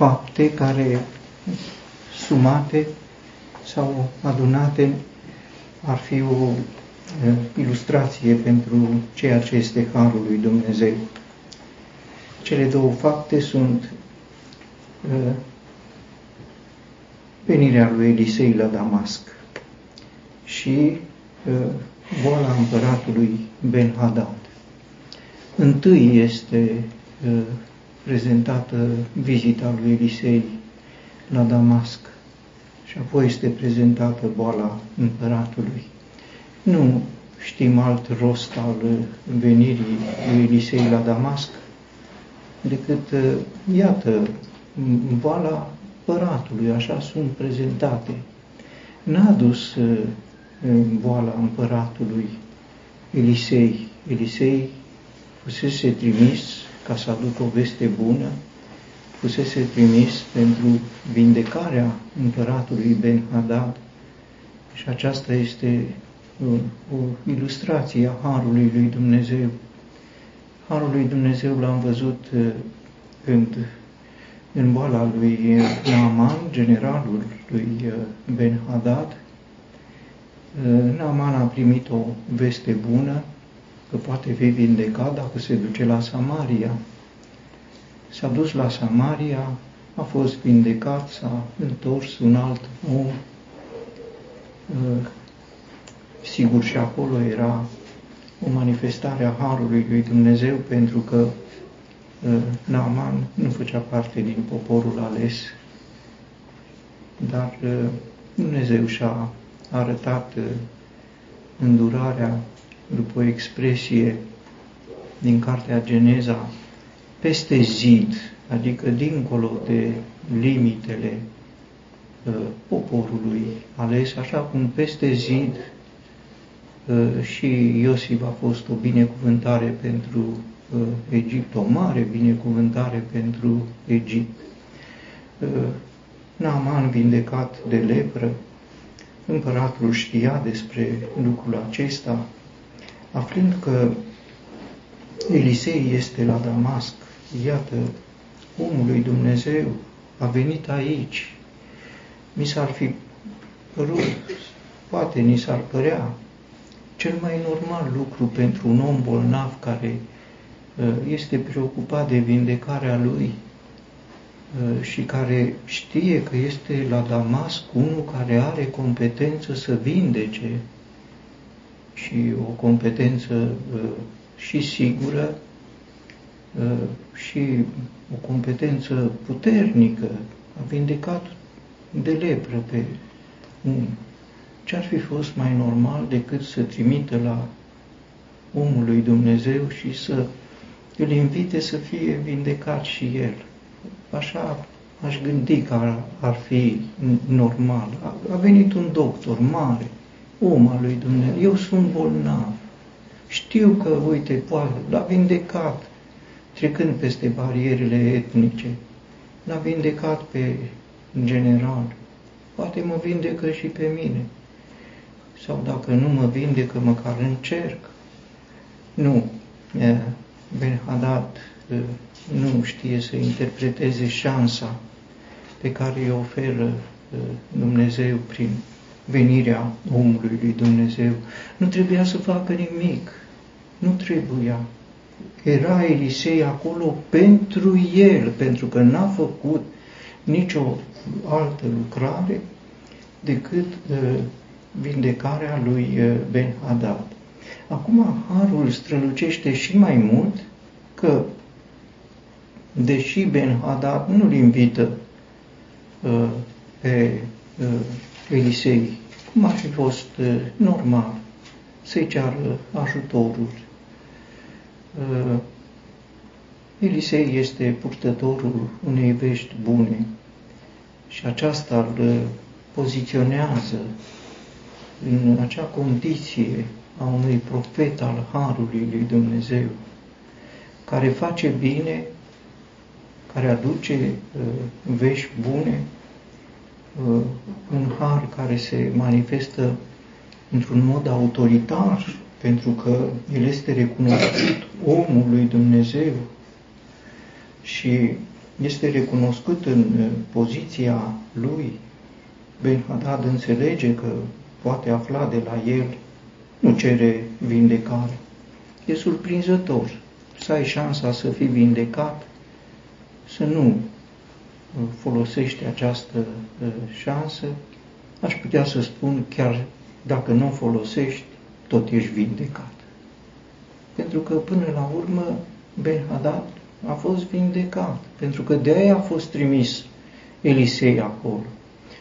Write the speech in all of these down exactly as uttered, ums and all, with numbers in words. fapte care sumate sau adunate ar fi o ilustrație pentru ceea ce este Harul lui Dumnezeu. Cele două fapte sunt venirea lui Elisei la Damasc și boala împăratului Ben-Hadad. Întâi este prezentată vizita lui Elisei la Damasc și apoi este prezentată boala împăratului. Nu știm alt rost al venirii lui Elisei la Damasc decât, iată, boala împăratului, așa sunt prezentate. N-a dus boala împăratului Elisei. Elisei fusese trimis ca să aducă o veste bună, fusese trimis pentru vindecarea împăratului Ben-Hadad și aceasta este o, o ilustrație a Harului lui Dumnezeu. Harul lui Dumnezeu l-am văzut când în boala lui Naaman, generalul lui Ben-Hadad. Naaman a primit o veste bună, că poate vei vindeca dacă se duce la Samaria. S-a dus la Samaria, a fost vindecat, s-a întors un alt om. Sigur, și acolo era o manifestare a Harului lui Dumnezeu, pentru că Naaman nu făcea parte din poporul ales, dar Dumnezeu și-a arătat îndurarea după o expresie din cartea Geneza, peste zid, adică dincolo de limitele uh, poporului ales, așa cum peste zid uh, și Iosif a fost o binecuvântare pentru uh, Egipt, o mare binecuvântare pentru Egipt. Uh, Naaman vindecat de lepră, împăratul știa despre lucrul acesta. Aflând că Elisei este la Damasc, iată, omul lui Dumnezeu a venit aici, mi s-ar fi părut, poate ni s-ar părea, cel mai normal lucru pentru un om bolnav care este preocupat de vindecarea lui și care știe că este la Damasc unul care are competență să vindece, și o competență uh, și sigură uh, și o competență puternică. A vindecat de lepră pe un. Ce-ar fi fost mai normal decât să trimită la omul lui Dumnezeu și să îl invite să fie vindecat și el? Așa aș gândi că ar, ar fi normal. A, a venit un doctor mare, om al lui Dumnezeu, eu sunt bolnav, știu că, uite, poate, l-a vindecat, trecând peste barierele etnice, l-a vindecat pe general, poate mă vindecă și pe mine, sau dacă nu mă vindecă, măcar încerc. Nu, Ben-Hadad nu știe să interpreteze șansa pe care îi oferă Dumnezeu prin venirea omului lui Dumnezeu. Nu trebuia să facă nimic. Nu trebuia. Era Elisei acolo pentru el, pentru că n-a făcut nicio altă lucrare decât uh, vindecarea lui uh, Ben-Hadad. Acum Harul strălucește și mai mult că, deși Ben-Hadad nu-l invită uh, pe uh, Elisei, cum ar fi fost uh, normal să-i ceară ajutorul. Uh, Elisei este purtătorul unei vești bune și aceasta îl uh, poziționează în acea condiție a unui profet al Harului lui Dumnezeu, care face bine, care aduce uh, vești bune, un har care se manifestă într-un mod autoritar, pentru că el este recunoscut omul lui Dumnezeu și este recunoscut în poziția lui, Ben-Hadad înțelege că poate afla de la el, nu cere vindecare. E surprinzător să ai șansa să fii vindecat, să nu folosești această șansă. Aș putea să spun, chiar dacă nu o folosești, tot ești vindecat. Pentru că până la urmă Ben-Hadad a fost vindecat, pentru că de-aia a fost trimis Elisei acolo.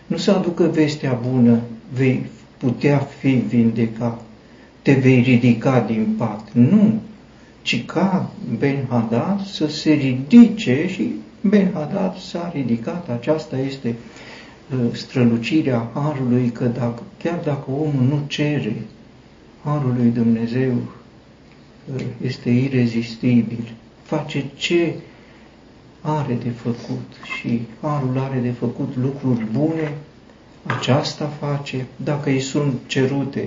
Nu să aducă vestea bună, vei putea fi vindecat, te vei ridica din pat. Nu, ci ca Ben-Hadad să se ridice și Ben-Hadad s-a ridicat. Aceasta este strălucirea harului, că dacă, chiar dacă omul nu cere, harul lui Dumnezeu este irezistibil. Face ce are de făcut și harul are de făcut lucruri bune, aceasta face, dacă îi sunt cerute,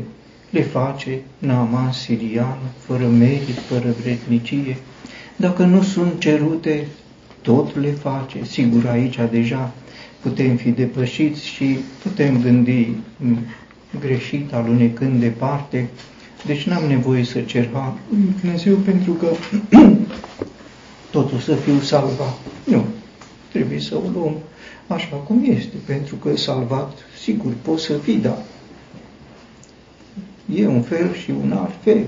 le face. Naaman sirian, fără merit, fără vrednicie, dacă nu sunt cerute, tot le face. Sigur, aici deja putem fi depășiți și putem gândi greșit, alunecând departe. Deci n-am nevoie să cer harul lui Dumnezeu pentru că totul să fiu salvat. Nu, trebuie să o luăm așa cum este, pentru că salvat, sigur, poți să fii, dar e un fel și un alt fel.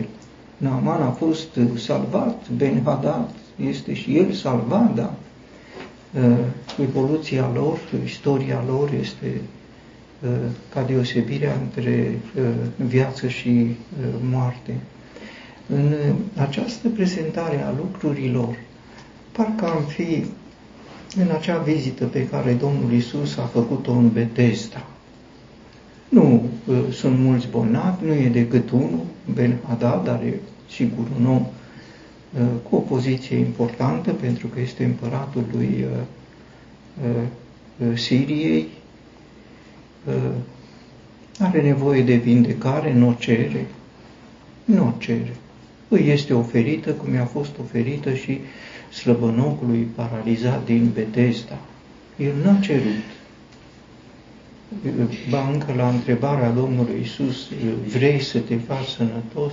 Naaman a fost salvat, Ben-Hadad este și el salvat, dar uh, evoluția lor, istoria lor este uh, ca deosebirea între uh, viață și uh, moarte. În uh, această prezentare a lucrurilor, parcă am fi în acea vizită pe care Domnul Iisus a făcut-o în Betesda. Nu uh, sunt mulți bolnavi, nu e decât unul, Ben-Hadad, dar e sigur un om uh, cu o poziție importantă, pentru că este împăratul lui uh, uh, Siriei, uh, are nevoie de vindecare, nu o cere, nu o cere. Îi este oferită cum i-a fost oferită și slăbănocului paralizat din Betesda. El n-a cerut. Ba încă la întrebarea Domnului Iisus, vrei să te faci sănătos?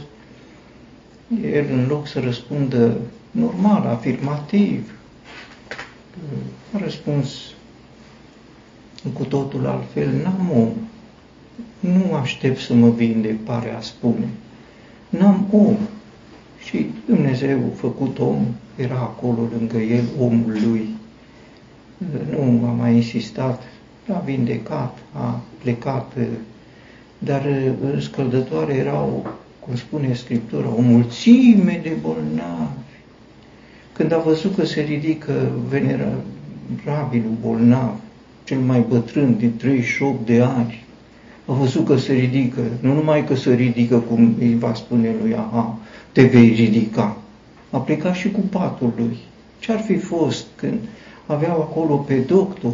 El, în loc să răspundă normal, afirmativ, a răspuns cu totul altfel. N-am om. Nu aștept să mă vindec, pare a spune. N-am om. Și Dumnezeu, făcut om, era acolo lângă el, omul lui. Nu a mai insistat, l-a vindecat, a plecat, dar scăldătoare erau, cum spune Scriptura, o mulțime de bolnavi. Când a văzut că se ridică venerabilul bolnav, cel mai bătrân de treizeci și opt de ani, a văzut că se ridică, nu numai că se ridică, cum îi va spune lui Ahab, te vei ridica. A plecat și cu patul lui. Ce-ar fi fost când aveau acolo pe doctor,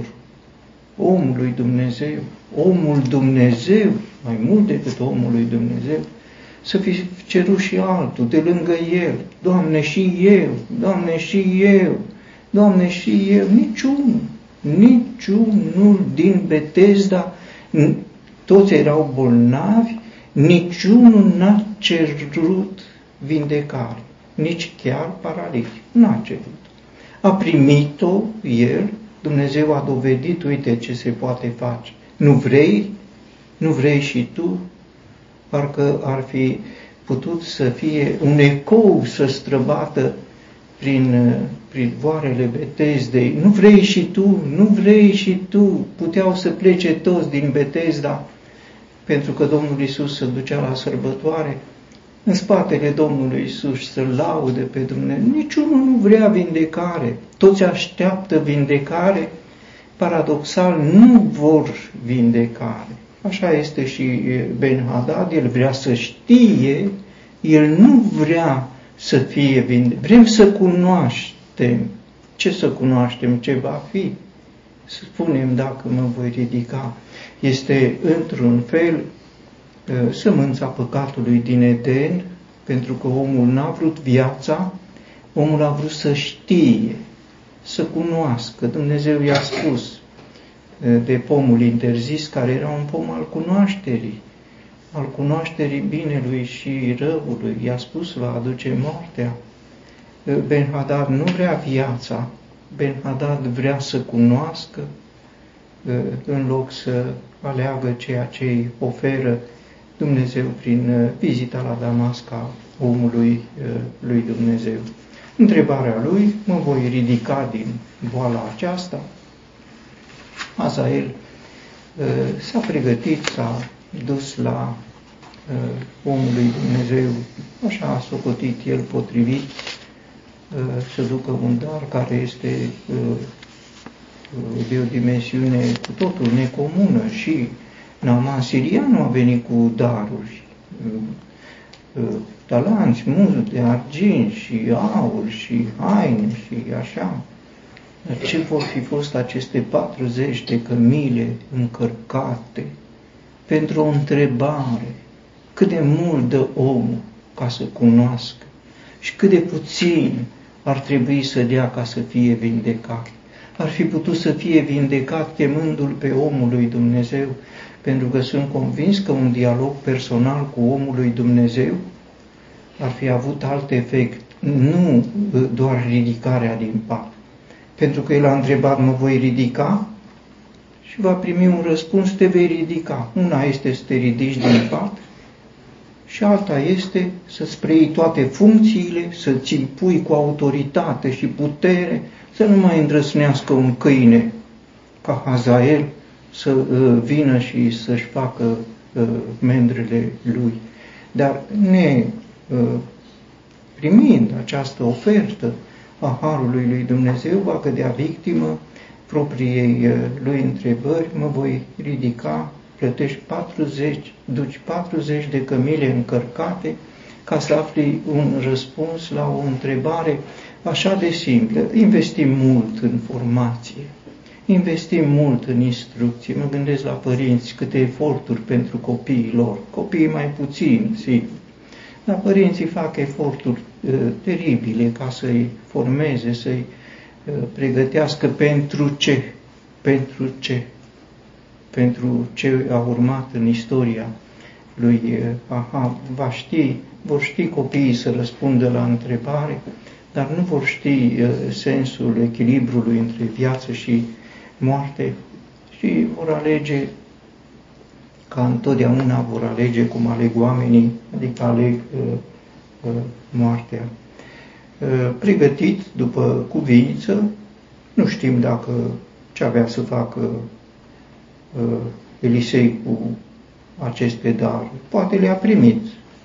omul lui Dumnezeu, omul Dumnezeu, mai mult decât omul lui Dumnezeu, să fi cerut și altul de lângă el. Doamne, și eu, Doamne, și eu, Doamne, și eu. Niciunul, niciunul din Betesda, toți erau bolnavi, niciunul n-a cerut vindecare, nici chiar paralitic, n-a cerut. A primit-o el, Dumnezeu a dovedit, uite ce se poate face. Nu vrei? Nu vrei și tu? Parcă ar fi putut să fie un ecou să străbată prin pridvoarele Betesdei. Nu vrei și tu? Nu vrei și tu? Puteau să plece toți din Betesda, pentru că Domnul Iisus se ducea la sărbătoare, în spatele Domnului Iisus să-L laude pe Dumnezeu. Niciunul nu vrea vindecare, toți așteaptă vindecare, paradoxal nu vor vindecare. Așa este și Ben-Hadad, el vrea să știe, el nu vrea să fie vindecat. Vrem să cunoaștem. Ce să cunoaștem? Ce va fi? Să spunem dacă mă voi ridica. Este într-un fel sămânța păcatului din Eden, pentru că omul n-a vrut viața, omul a vrut să știe, să cunoască. Dumnezeu i-a spus de pomul interzis, care era un pom al cunoașterii, al cunoașterii binelui și răului. I-a spus, va aduce moartea. Ben-Hadad nu vrea viața, Ben-Hadad vrea să cunoască, în loc să aleagă ceea ce îi oferă Dumnezeu prin vizita la Damasc a omului lui Dumnezeu. Întrebarea lui, mă voi ridica din boala aceasta? Hazael s-a pregătit, s-a dus la omul lui Dumnezeu, așa a socotit el potrivit, să ducă un dar care este de o dimensiune cu totul necomună. Și Naaman sirianul a venit cu daruri, talanți, mulți de argint și aur și haine și așa. Ce vor fi fost aceste patruzeci de cămile încărcate pentru o întrebare? Cât de mult dă omul ca să cunoască și cât de puțin ar trebui să dea ca să fie vindecat? Ar fi putut să fie vindecat chemându-l pe omul lui Dumnezeu, pentru că sunt convins că un dialog personal cu omul lui Dumnezeu ar fi avut alt efect, nu doar ridicarea din pat. Pentru că el a întrebat, mă voi ridica? Și va primi un răspuns, te vei ridica. Una este să te ridici din pat și alta este să-ți preiei toate funcțiile, să-ți impui cu autoritate și putere, să nu mai îndrăsnească un câine ca Hazael să uh, vină și să-și facă uh, mendrele lui. Dar ne uh, primind această ofertă a harului lui Dumnezeu, va cădea victimă propriei lui întrebări, mă voi ridica, plătești patruzeci, duci patruzeci de cămile încărcate ca să afli un răspuns la o întrebare așa de simplă. Investim mult în formație, investim mult în instrucție. Mă gândesc la părinți, câte eforturi pentru copiii lor, copiii mai puțini, sigur. Dar părinții fac eforturi uh, teribile ca să-i formeze, să-i uh, pregătească pentru ce? Pentru ce? Pentru ce a urmat în istoria lui uh, Ahab. Va ști, vor ști copiii să răspundă la întrebare, dar nu vor ști uh, sensul echilibrului între viață și moarte și vor alege, ca întotdeauna vor alege cum aleg oamenii, adică aleg uh, uh, moartea. Uh, pregătit după cuvință, nu știm dacă ce avea să facă uh, Elisei cu aceste daruri. Poate le-a primit.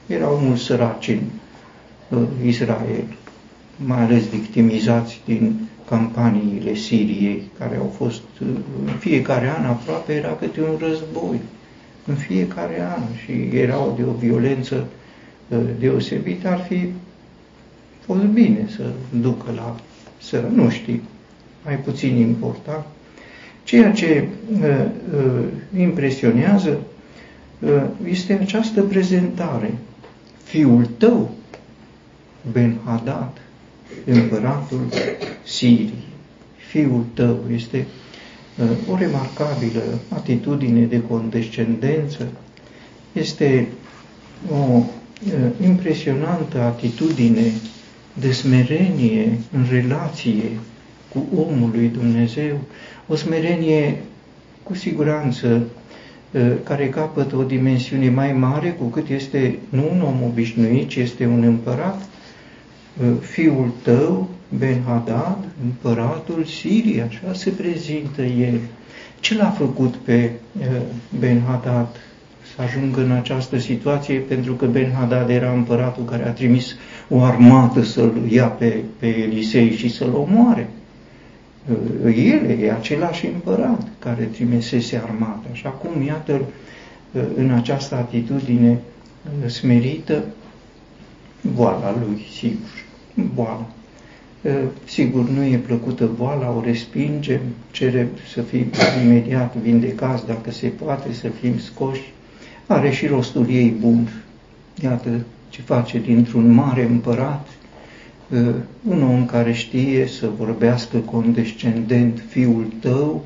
Era omul sărac în uh, Israel, mai ales victimizați din campaniile Siriei, care au fost, uh, în fiecare an aproape era câte un război. În fiecare an, și erau de o violență deosebită, ar fi fost bine să ducă la să nu știu, mai puțin important. Ceea ce uh, impresionează uh, este această prezentare. Fiul tău, Ben-Hadad, împăratul Siriei, fiul tău este... O remarcabilă atitudine de condescendență, este o impresionantă atitudine de smerenie în relație cu omul lui Dumnezeu, o smerenie cu siguranță care capătă o dimensiune mai mare cu cât este nu un om obișnuit, ci este un împărat, fiul tău, Ben-Hadad, împăratul Siriei, așa se prezintă el. Ce l-a făcut pe Ben-Hadad să ajungă în această situație? Pentru că Ben-Hadad era împăratul care a trimis o armată să-l ia pe, pe Elisei și să-l omoare. El e același împărat care trimesese armată. Și acum, iată-l, în această atitudine smerită, boala lui, sigur, boala. Sigur, nu e plăcută boala, o respingem, cerem să fim imediat vindecați, dacă se poate, să fim scoși. Are și rostul ei bun. Iată ce face dintr-un mare împărat un om care știe să vorbească condescendent, fiul tăau,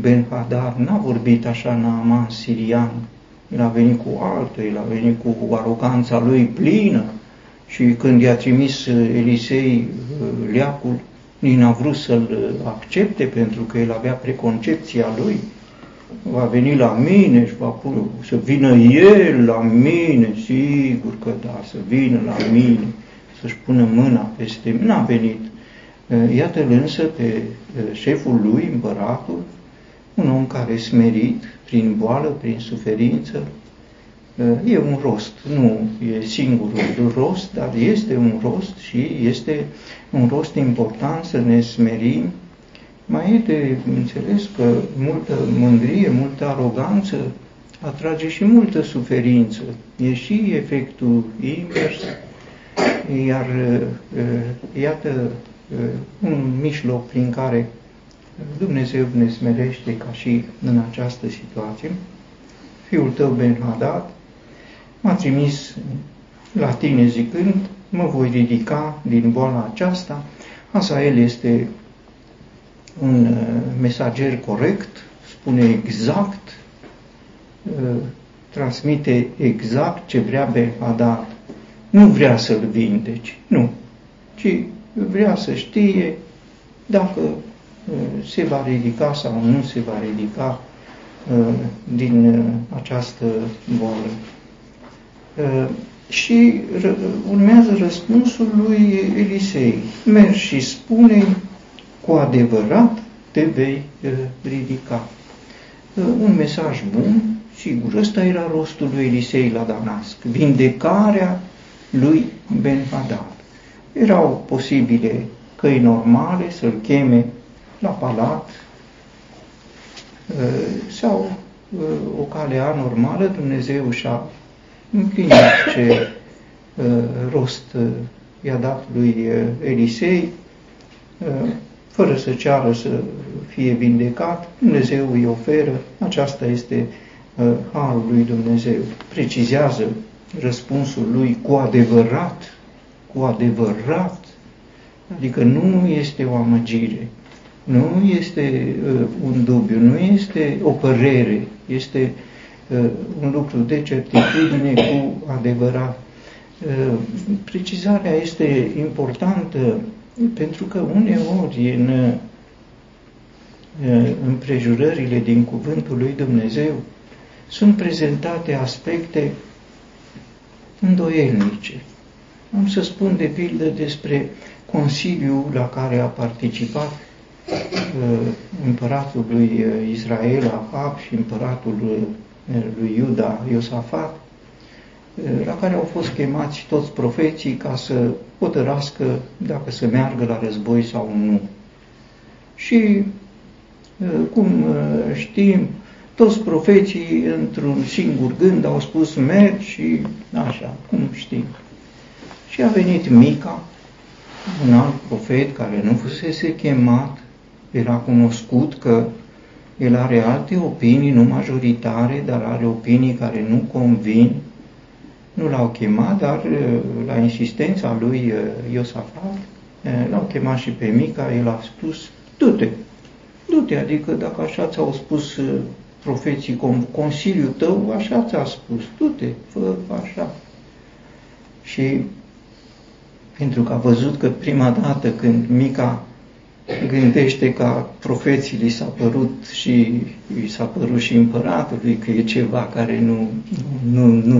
Ben-Hadad, n-a vorbit așa Naaman sirian, el a venit cu altul, el a venit cu aroganța lui plină și când i-a trimis Elisei leacul, nici n-a vrut să-l accepte pentru că el avea preconcepția lui. Va veni la mine și va pune, să vină el la mine, sigur că da, să vină la mine, să-și pună mâna peste mine. N-a venit. Iată-l însă pe șeful lui, împăratul, un om care e smerit prin boală, prin suferință. E un rost, nu e singurul rost, dar este un rost și este un rost important să ne smerim. Mai e de înțeles că multă mândrie, multă aroganță atrage și multă suferință. E și efectul invers, iar iată un mijloc prin care Dumnezeu ne smerește ca și în această situație. Fiul tău, Ben-Hadad, m-a trimis la tine zicând, mă voi ridica din boala aceasta. Hazael este un mesager corect, spune exact, transmite exact ce vrea Ben-Hadad. Nu vrea să-l vindeci, nu, ci vrea să știe dacă se va ridica sau nu se va ridica din această boală. Și urmează răspunsul lui Elisei. Mergi și spune, cu adevărat te vei ridica. Un mesaj bun, sigur, ăsta era rostul lui Elisei la Damasc, vindecarea lui Ben-Hadad. Erau posibile căi normale să-l cheme la palat, sau o cale anormală, Dumnezeu și-a înclinat ce rost i-a dat lui Elisei, fără să ceară să fie vindecat, Dumnezeu îi oferă, aceasta este harul lui Dumnezeu. Precizează răspunsul lui cu adevărat, cu adevărat, adică nu este o amăgire. Nu este uh, un dubiu, nu este o părere, este uh, un lucru de certitudine cu adevărat. Uh, precizarea este importantă pentru că uneori în uh, împrejurările din Cuvântul lui Dumnezeu sunt prezentate aspecte îndoielnice. Am să spun de pildă despre consiliul la care a participat împăratul lui Israel, Ahab, și împăratul lui Iuda, Iosafat, la care au fost chemați toți profeții ca să hotărască dacă să meargă la război sau nu. Și, cum știm, toți profeții, într-un singur gând, au spus merg și așa, cum știm. Și a venit Mica, un alt profet care nu fusese chemat, era cunoscut că el are alte opinii, nu majoritare, dar are opinii care nu convin. Nu l-au chemat, dar la insistența lui Iosafat l-au chemat și pe Mica, el a spus, du-te, du-te, adică dacă așa ți-au spus profeții, consiliul tău, așa ți-a spus, du-te, fă așa. Și pentru că a văzut că prima dată când Mica gândește că profeții li s-a părut și i s-a părut și împăratului că e ceva care nu, nu, nu,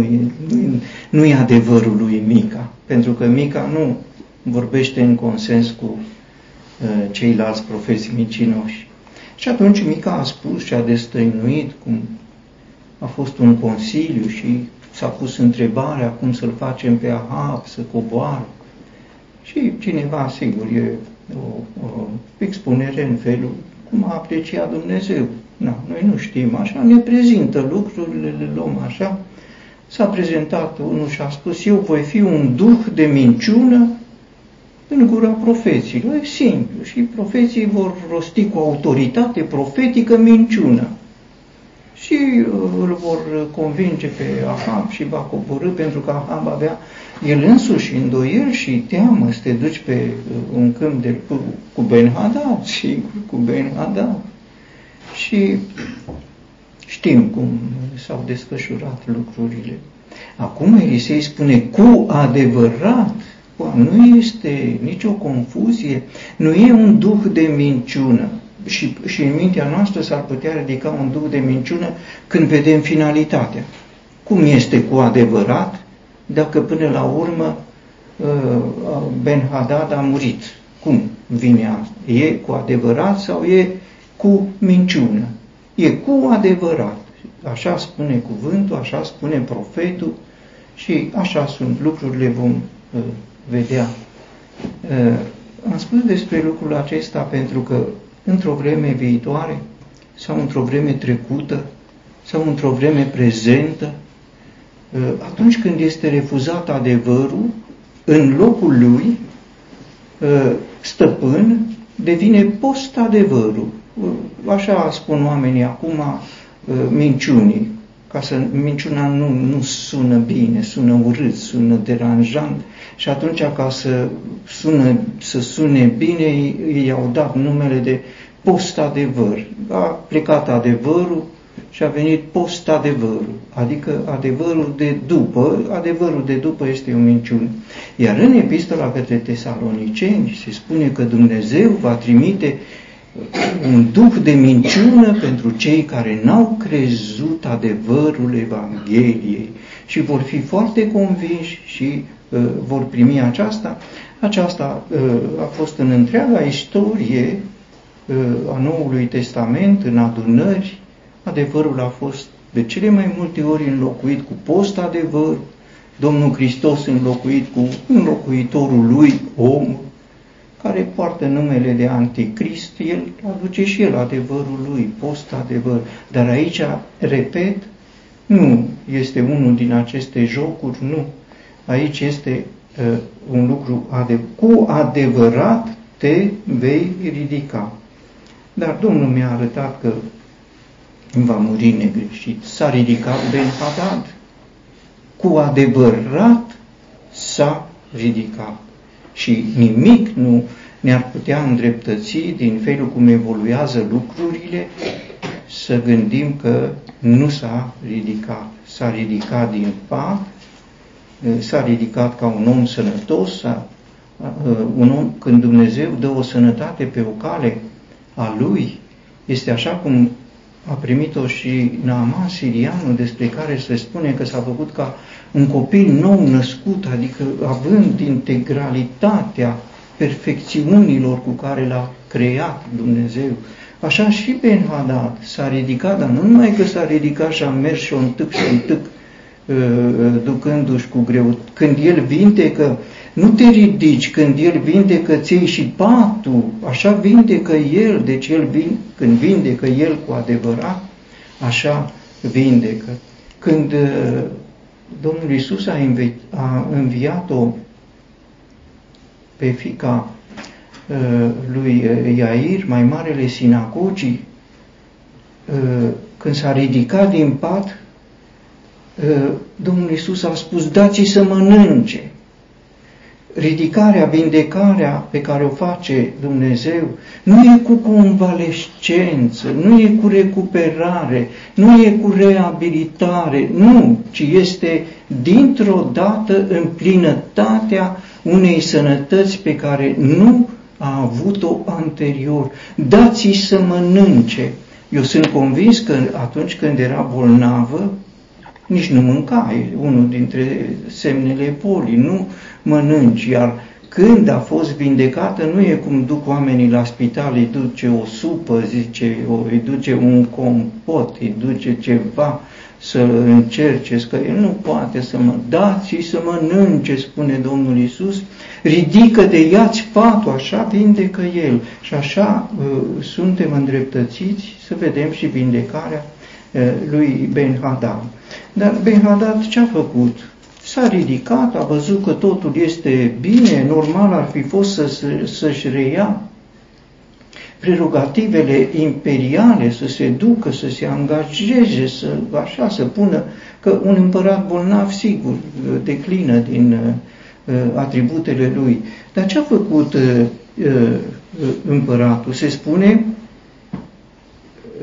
nu, nu e adevărul lui Mica, pentru că Mica nu vorbește în consens cu uh, ceilalți profeți mincinoși. Și atunci Mica a spus și a destăinuit cum a fost un consiliu și s-a pus întrebarea cum să-l facem pe Ahab să coboare. Și cineva, sigur, e o, o expunere în felul cum a apreciat Dumnezeu. Na, noi nu știm așa, ne prezintă lucrurile, le luăm așa. S-a prezentat unul și a spus, eu voi fi un duh de minciună în gura profeților. E simplu. Și profeții vor rosti cu autoritate profetică minciună. și îl vor convinge pe Ahab și va coborî, pentru că Ahab avea el însuși îndoieli și teamă să te duci pe un câmp de, cu, cu Ben-Hadad, sigur, cu Ben-Hadad. Și știm cum s-au desfășurat lucrurile. Acum Elisei spune, cu adevărat, nu este nicio confuzie, nu e un duh de minciună. Și, și în mintea noastră s-ar putea ridica un duh de minciună când vedem finalitatea. Cum este cu adevărat dacă până la urmă Ben-Hadad a murit? Cum vine asta? E cu adevărat sau e cu minciună? E cu adevărat. Așa spune cuvântul, așa spune profetul și așa sunt lucrurile, vom uh, vedea. Uh, am spus despre lucrul acesta pentru că într-o vreme viitoare sau într-o vreme trecută sau într-o vreme prezentă, uh, atunci când este refuzat adevărul, în locul lui uh, stăpân devine post-adevărul. Uh, așa spun oamenii acum, minciunii, ca să, minciuna nu, nu sună bine, sună urât, sună deranjant și atunci ca să, sună, să sune bine i-au dat numele de post-adevăr. A plecat adevărul și a venit post-adevărul, adică adevărul de după, adevărul de după este o minciună. Iar în epistola către Tesaloniceni se spune că Dumnezeu va trimite un duh de minciună pentru cei care n-au crezut adevărul Evangheliei și vor fi foarte convinși și uh, vor primi aceasta. Aceasta uh, a fost în întreaga istorie uh, a Noului Testament, în adunări, adevărul a fost de cele mai multe ori înlocuit cu post-adevăr, Domnul Hristos înlocuit cu înlocuitorul lui, omul, care poartă numele de anticrist, el aduce și el adevărul lui, post-adevăr. Dar aici, repet, nu este unul din aceste jocuri, nu. Aici este uh, un lucru adev- cu adevărat te vei ridica. Dar Domnul mi-a arătat că va muri negreșit. S-a ridicat Ben-Hadad. Cu adevărat s-a ridicat. Și nimic nu ne-ar putea îndreptăți din felul cum evoluează lucrurile să gândim că nu s-a ridicat. S-a ridicat din pat, s-a ridicat ca un om sănătos, un om, când Dumnezeu dă o sănătate pe o cale a lui, este așa cum a primit-o și Naaman sirianul, despre care se spune că s-a făcut ca un copil nou născut, adică având integralitatea perfecțiunilor cu care l-a creat Dumnezeu. Așa și Ben-Hadad s-a ridicat, dar nu numai că s-a ridicat și a mers și-o întâc și-o întâc, ducându-și cu greu. Când el vindecă, nu te ridici, când el vindecă ți-ai și patul, așa vindecă el, deci el vin, când vindecă el cu adevărat, așa vindecă. Când Domnul Iisus a, invi, a înviat-o pe fiica lui Iair, mai marele sinagogii, când s-a ridicat din pat, Domnul Iisus a spus, dați-i să mănânce. Ridicarea, vindecarea pe care o face Dumnezeu nu e cu convalescență, nu e cu recuperare, nu e cu reabilitare, nu, ci este dintr-o dată în plinătatea unei sănătăți pe care nu a avut-o anterior. Dați-i să mănânce. Eu sunt convins că atunci când era bolnavă, nici nu mânca, e unul dintre semnele bolii, nu mănânci, iar când a fost vindecată, nu e cum duc oamenii la spital, îi duce o supă, zice, îi duce un compot, îi duce ceva să încerce, că el nu poate să mă dați să mănânce, spune Domnul Iisus, ridică-te, ia-ți patul, așa vindecă el. Și așa uh, suntem îndreptățiți să vedem și vindecarea uh, lui Ben-Hadad. Dar Ben-Hadad ce-a făcut? S-a ridicat, a văzut că totul este bine, normal ar fi fost să, să, să-și reia prerogativele imperiale, să se ducă, să se angajeze, să, așa, să pună, că un împărat bolnav, sigur, declină din uh, atributele lui. Dar ce a făcut uh, uh, împăratul? Se spune,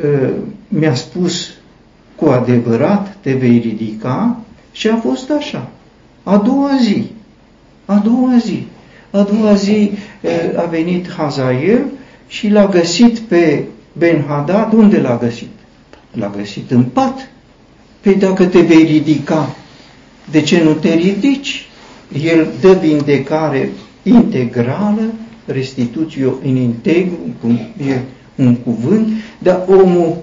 uh, mi-a spus, cu adevărat te vei ridica, și a fost așa. A doua zi, a doua zi, a doua zi uh, a venit Hazael și l-a găsit pe Ben-Hadad. Unde l-a găsit? L-a găsit în pat. Păi dacă te vei ridica, de ce nu te ridici? El dă vindecare integrală, restitutio in integru, cum e un cuvânt, dar omul,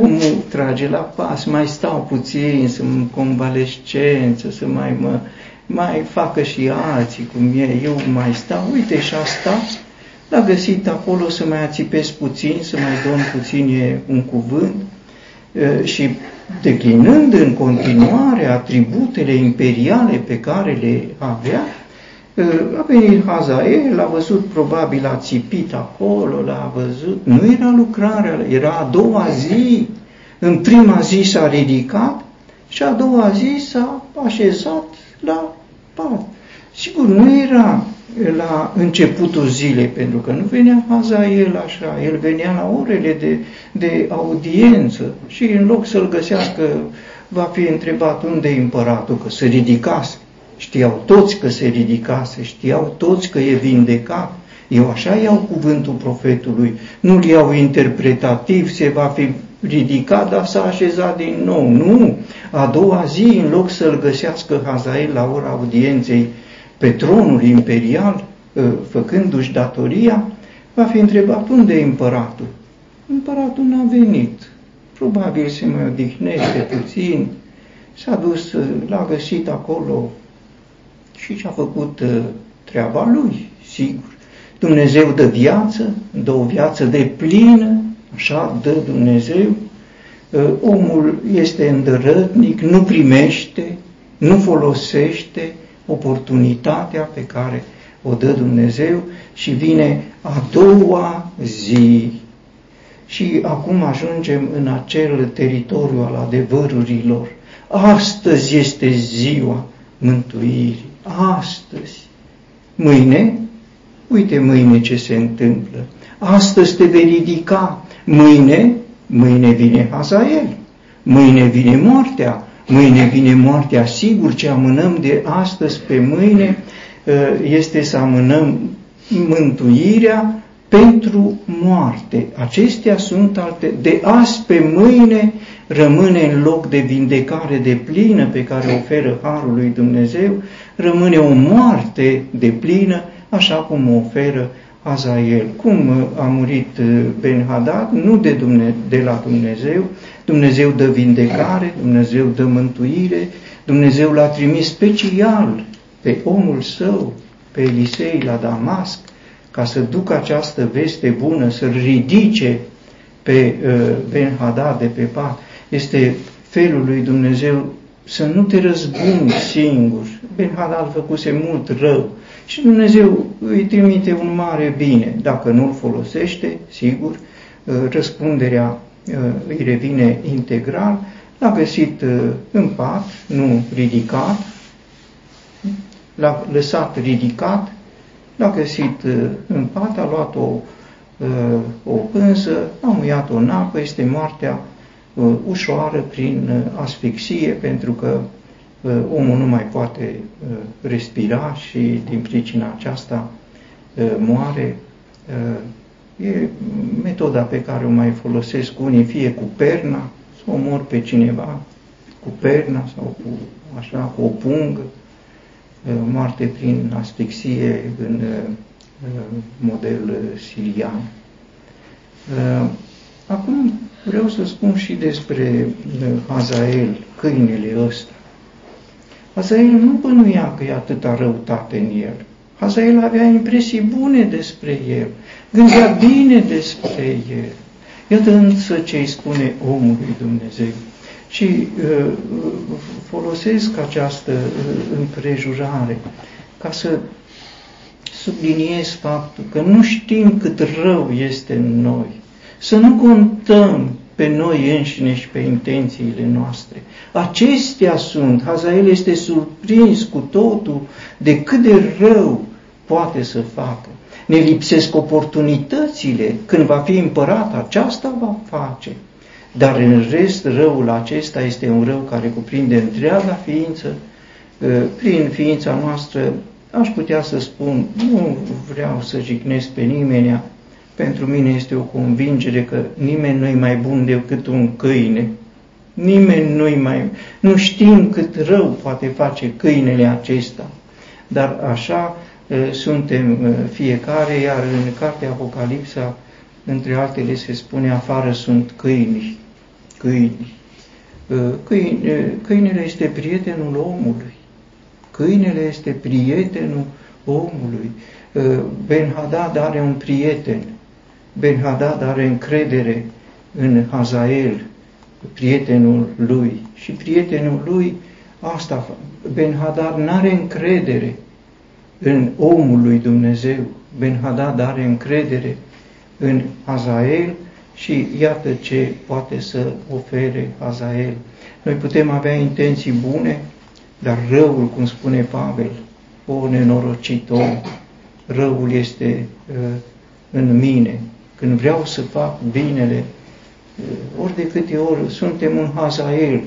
omul trage la pas, mai stau puțin, să-mi convalescență, să mai mă, mai facă și alții cum e, eu mai stau, uite și asta, l-a găsit acolo să mai ațipesc puțin, să mai dăm puțin e un cuvânt e, și declinând în continuare atributele imperiale pe care le avea, a venit Hazael, l-a văzut, probabil a țipit acolo, l-a văzut, nu era lucrarea, era a doua zi, în prima zi s-a ridicat și a doua zi s-a așezat la pat. Sigur, nu era la începutul zilei, pentru că nu venea Hazael așa, el venea la orele de, de audiență și în loc să-l găsească, va fi întrebat unde e împăratul, că se ridicase. Știau toți că se ridicase, știau toți că e vindecat. Eu așa iau cuvântul profetului, nu-l iau interpretativ, se va fi ridicat, dar s-a așezat din nou. Nu, a doua zi, în loc să-l găsească Hazael la ora audienței pe tronul imperial, făcându-și datoria, va fi întrebat unde e împăratul. Împăratul n-a venit, probabil se mai odihnește puțin, s-a dus, l-a găsit acolo și ce-a făcut treaba lui, sigur. Dumnezeu dă viață, dă o viață deplină, așa dă Dumnezeu, omul este îndărătnic, nu primește, nu folosește oportunitatea pe care o dă Dumnezeu și vine a doua zi. Și acum ajungem în acel teritoriu al adevărurilor. Astăzi este ziua mântuirii, astăzi. Mâine, uite mâine ce se întâmplă. Astăzi te vei ridica, mâine, mâine vine Hazael, mâine vine moartea, mâine vine moartea, sigur, ce amânăm de astăzi pe mâine este să amânăm mântuirea pentru moarte. Acestea sunt alte. De azi pe mâine rămâne, în loc de vindecare deplină pe care o oferă harul lui Dumnezeu, rămâne o moarte deplină, așa cum o oferă Hazael. Cum a murit Ben-Hadad? Nu de, Dumne- de la Dumnezeu. Dumnezeu dă vindecare, Dumnezeu dă mântuire, Dumnezeu l-a trimis special pe omul său, pe Elisei, la Damasc, ca să ducă această veste bună, să-l ridice pe Ben-Hadad de pe pat. Este felul lui Dumnezeu să nu te răzbuni singur. Ben-Hadad făcuse mult rău și Dumnezeu îi trimite un mare bine. Dacă nu-l folosește, sigur, răspunderea îi revine integral. L-a găsit în pat, nu ridicat, l-a lăsat ridicat, l-a găsit în pat, a luat o, o pânsă, a muiat-o în apă, este moartea ușoară prin asfixie, pentru că omul nu mai poate respira și din pricina aceasta moare. E metoda pe care o mai folosesc unii, fie cu perna, să omor pe cineva cu perna sau cu, așa, cu o pungă, moarte prin asfixie în model sirian. Acum vreau să spun și despre Hazael, câinele ăsta. Hazael nu bănuia că e atâta răutate în el. Hazael avea impresii bune despre el, gândea bine despre el. Iată însă ce îi spune omul lui Dumnezeu. Și uh, folosesc această uh, împrejurare ca să subliniez faptul că nu știm cât rău este în noi. Să nu contăm pe noi înșine și pe intențiile noastre. Acestea sunt. Hazael este surprins cu totul de cât de rău poate să facă. Ne lipsesc oportunitățile. Când va fi împărat, aceasta va face. Dar în rest, răul acesta este un rău care cuprinde întreaga ființă. Prin ființa noastră, aș putea să spun, nu vreau să jignesc pe nimeni. Pentru mine este o convingere că nimeni nu-i mai bun decât un câine. Nimeni nu-i mai... Nu știm cât rău poate face câinele acesta. Dar așa suntem fiecare, iar în cartea Apocalipsa, între altele, se spune, afară sunt câini. Câini. Câine, câinele este prietenul omului. Câinele este prietenul omului. Ben-Hadad are un prieten. Ben-Hadad are încredere în Hazael, prietenul lui. Și prietenul lui, asta, Ben-Hadad n-are încredere în omul lui Dumnezeu. Ben-Hadad are încredere în Hazael și iată ce poate să ofere Hazael. Noi putem avea intenții bune, dar răul, cum spune Pavel, o nenorocit om, răul este uh, în mine. Când vreau să fac binele, uh, ori de câte ori suntem un Hazael,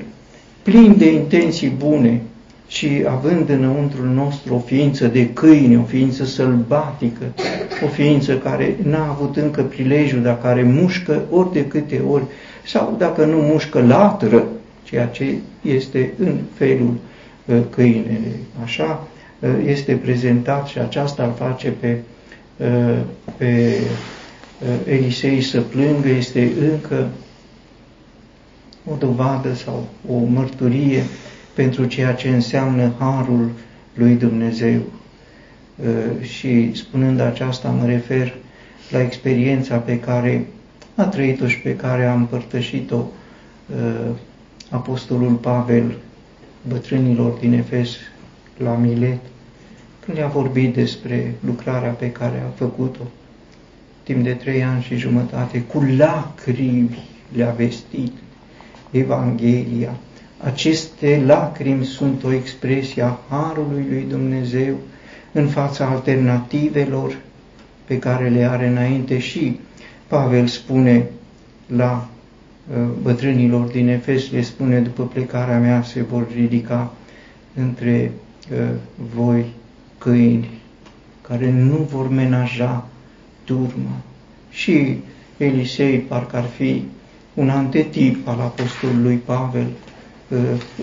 plin de intenții bune și având înăuntrul nostru o ființă de câine, o ființă sălbatică, o ființă care n-a avut încă prilejul, dar care mușcă ori de câte ori, sau dacă nu mușcă, latră, ceea ce este în felul uh, câinele. Așa este prezentat și aceasta îl face pe, pe Elisei să plângă, este încă o dovadă sau o mărturie pentru ceea ce înseamnă harul lui Dumnezeu. Și spunând aceasta mă refer la experiența pe care a trăit-o și pe care a împărtășit-o Apostolul Pavel bătrânilor din Efes la Milet, când le-a vorbit despre lucrarea pe care a făcut-o timp de trei ani și jumătate, cu lacrimi le-a vestit Evanghelia. Aceste lacrimi sunt o expresie a harului lui Dumnezeu în fața alternativelor pe care le are înainte și Pavel spune la bătrânilor din Efes, le spune, după plecarea mea se vor ridica între voi câini care nu vor menaja turma. Și Elisei parcă ar fi un antetip al apostolului Pavel,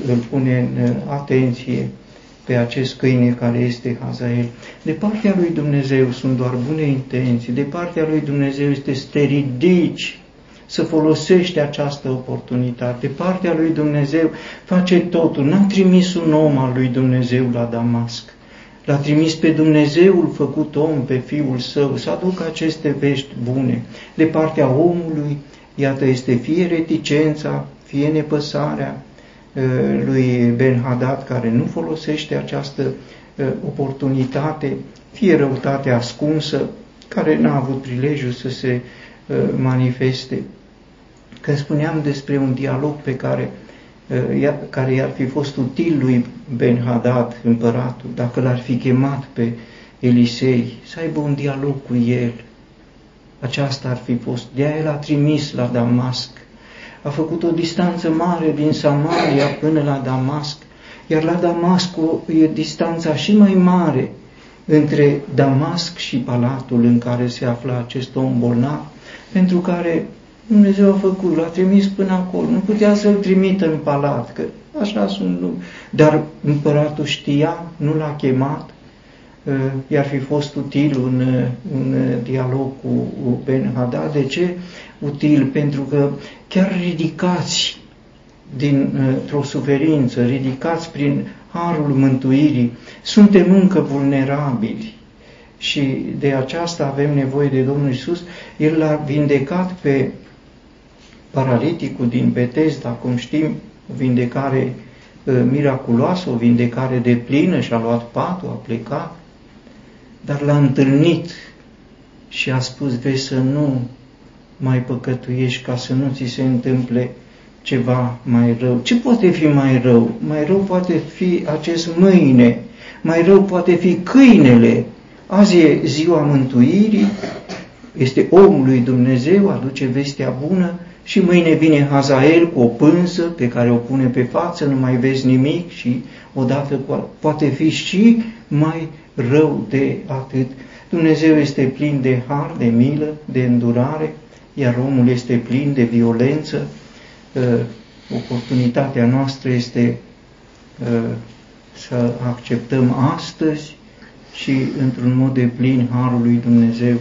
îl pune în atenție pe acest câine care este Hazael. De partea lui Dumnezeu sunt doar bune intenții, de partea lui Dumnezeu este să te ridici, să folosești această oportunitate. De partea lui Dumnezeu face totul. N-a trimis un om al lui Dumnezeu la Damasc. L-a trimis pe Dumnezeul făcut om, pe Fiul Său, să aducă aceste vești bune. De partea omului, iată, este fie reticența, fie nepăsarea lui Ben-Hadad, care nu folosește această oportunitate, fie răutatea ascunsă, care n-a avut prilejul să se manifeste. Când spuneam despre un dialog pe care, care i-ar fi fost util lui Ben-Hadad, împăratul, dacă l-ar fi chemat pe Elisei, să aibă un dialog cu el. Aceasta ar fi fost. De-aia l-a trimis la Damasc. A făcut o distanță mare din Samaria până la Damasc, iar la Damasc e distanța și mai mare între Damasc și palatul în care se afla acest om bolnav, pentru care Dumnezeu a făcut, l-a trimis până acolo, nu putea să-l trimită în palat, că așa sunt lucruri. Dar împăratul știa, nu l-a chemat, i-ar fi fost util un, un dialog cu Ben-Hadad. De ce util? Pentru că chiar ridicați dintr-o suferință, ridicați prin harul mântuirii, suntem încă vulnerabili și de aceasta avem nevoie de Domnul Iisus. El l-a vindecat pe paraliticul din Betesda, cum știm, o vindecare miraculoasă, o vindecare deplină, și-a luat patul, a plecat. dar l-a întâlnit și a spus, vei să nu mai păcătuiești ca să nu ți se întâmple ceva mai rău. Ce poate fi mai rău? Mai rău poate fi acest mâine, mai rău poate fi câinele. Azi e ziua mântuirii, este omul lui Dumnezeu, aduce vestea bună și mâine vine Hazael cu o pânză pe care o pune pe față, nu mai vezi nimic și odată poate fi și mai rău de atât. Dumnezeu este plin de har, de milă, de îndurare, iar omul este plin de violență. Oportunitatea noastră este să acceptăm astăzi și într-un mod de plin harul lui Dumnezeu.